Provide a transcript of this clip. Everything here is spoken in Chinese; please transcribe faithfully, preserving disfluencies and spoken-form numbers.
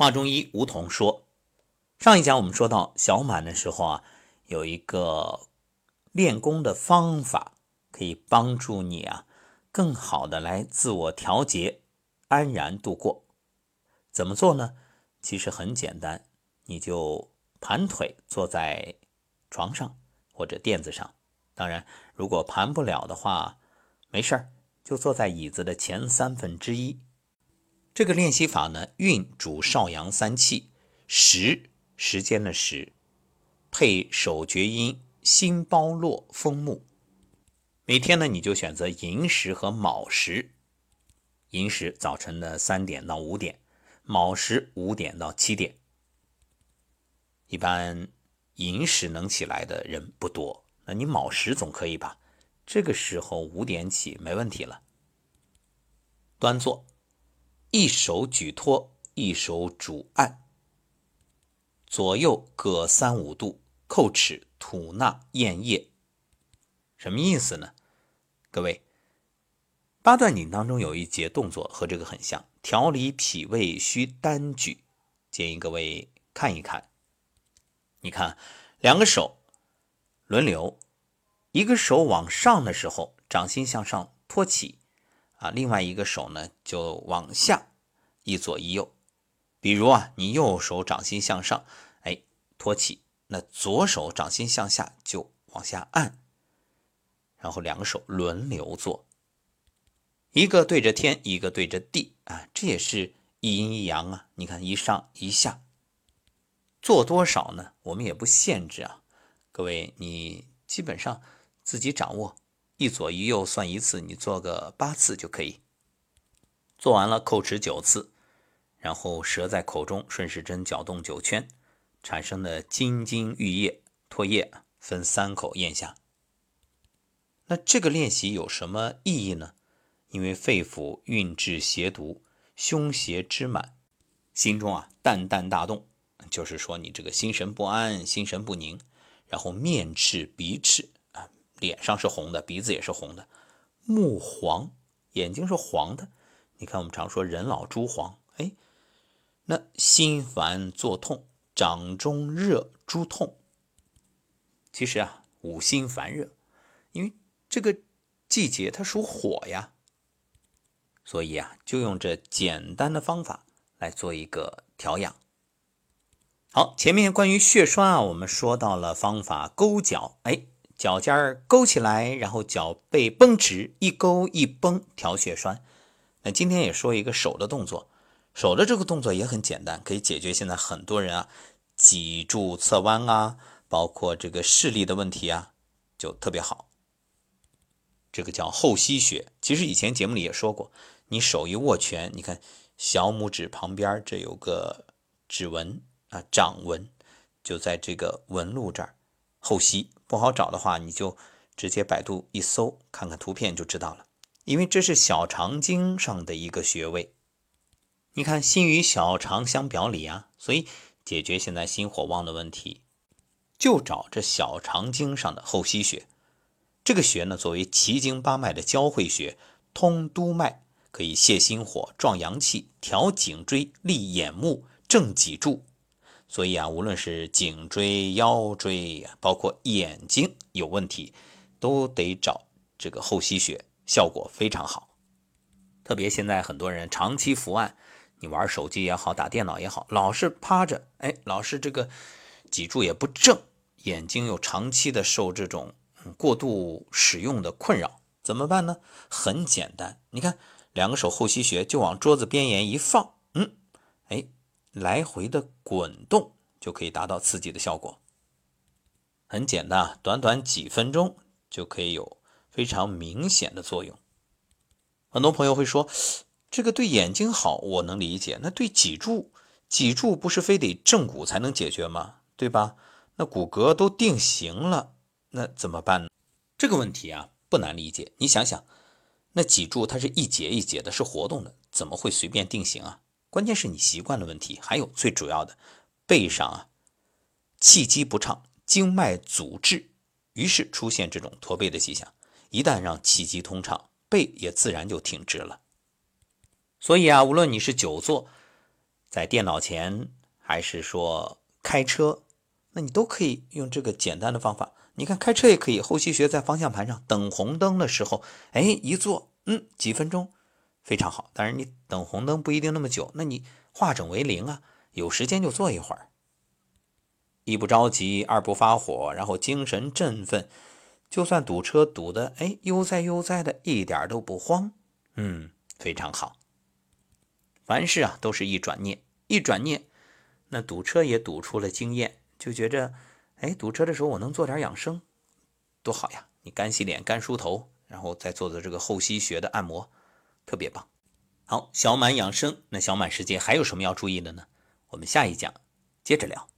华中医吴桐说，上一讲我们说到小满的时候啊，有一个练功的方法可以帮助你啊，更好的来自我调节，安然度过。怎么做呢？其实很简单，你就盘腿坐在床上或者垫子上，当然如果盘不了的话没事儿，就坐在椅子的前三分之一。这个练习法呢，运主少阳三气，时时间的时，配手厥阴、心包络、风木。每天呢，你就选择寅时和卯时。寅时早晨的三点到五点，卯时五点到七点。一般寅时能起来的人不多，那你卯时总可以吧？这个时候五点起没问题了。端坐，一手举托，一手主按，左右各三五度，叩齿吐纳咽液。什么意思呢？各位，八段锦当中有一节动作和这个很像，调理脾胃需单举，建议各位看一看。你看，两个手轮流，一个手往上的时候，掌心向上托起啊，另外一个手呢就往下，一左一右。比如啊，你右手掌心向上，哎，托起，那左手掌心向下就往下按，然后两个手轮流做，一个对着天，一个对着地啊，这也是一阴一阳啊。你看一上一下，做多少呢？我们也不限制啊，各位你基本上自己掌握，一左一右算一次，你做个八次就可以。做完了叩齿九次。然后舌在口中顺时针搅动九圈，产生的津津欲液唾液分三口咽下。那这个练习有什么意义呢？因为肺腑运治邪毒，胸胁之满，心中啊淡淡大动，就是说你这个心神不安，心神不宁，然后面赤鼻赤啊，脸上是红的，鼻子也是红的，目黄，眼睛是黄的。你看我们常说人老珠黄，哎，那心烦作痛，掌中热诸痛。其实啊，五心烦热，因为这个季节它属火呀，所以啊，就用这简单的方法来做一个调养。好，前面关于血栓啊，我们说到了方法勾脚，哎，脚尖勾起来，然后脚背绷直，一勾一绷调血栓。那今天也说一个手的动作。手的这个动作也很简单，可以解决现在很多人啊脊柱侧弯啊，包括这个视力的问题啊，就特别好。这个叫后溪穴，其实以前节目里也说过，你手一握拳，你看小拇指旁边这有个指纹啊，掌纹就在这个纹路这儿，后溪不好找的话，你就直接百度一搜，看看图片就知道了，因为这是小肠经上的一个穴位。你看心与小肠相表里啊，所以解决现在心火旺的问题，就找这小肠经上的后溪穴。这个穴呢，作为奇经八脉的交汇穴，通督脉，可以泻心火、壮阳气、调颈椎、利眼目、正脊柱。所以啊，无论是颈椎、腰椎，包括眼睛有问题，都得找这个后溪穴，效果非常好。特别现在很多人长期伏案，你玩手机也好，打电脑也好，老是趴着，哎，老是这个脊柱也不正，眼睛又长期的受这种过度使用的困扰，怎么办呢？很简单，你看两个手后溪穴就往桌子边沿一放，嗯，哎，来回的滚动就可以达到刺激的效果。很简单啊，短短几分钟就可以有非常明显的作用。很多朋友会说，这个对眼睛好，我能理解，那对脊柱，脊柱不是非得正骨才能解决吗？对吧？那骨骼都定型了，那怎么办呢？这个问题啊，不难理解。你想想，那脊柱它是一节一节的，是活动的，怎么会随便定型啊？关键是你习惯的问题，还有最主要的，背上啊，气机不畅，经脉阻滞，于是出现这种驼背的迹象。一旦让气机通畅，背也自然就挺直了。所以啊，无论你是久坐在电脑前还是说开车，那你都可以用这个简单的方法。你看开车也可以，后期学在方向盘上等红灯的时候，哎，一坐，嗯，几分钟非常好。当然你等红灯不一定那么久，那你化整为零啊，有时间就坐一会儿。一不着急，二不发火，然后精神振奋，就算堵车堵的，哎，悠哉悠哉的，一点都不慌，嗯，非常好。凡事啊都是一转念，一转念，那堵车也堵出了经验，就觉着，哎，堵车的时候我能做点养生，多好呀！你干洗脸、干梳头，然后再做做这个后溪穴的按摩，特别棒。好，小满养生，那小满世界还有什么要注意的呢？我们下一讲接着聊。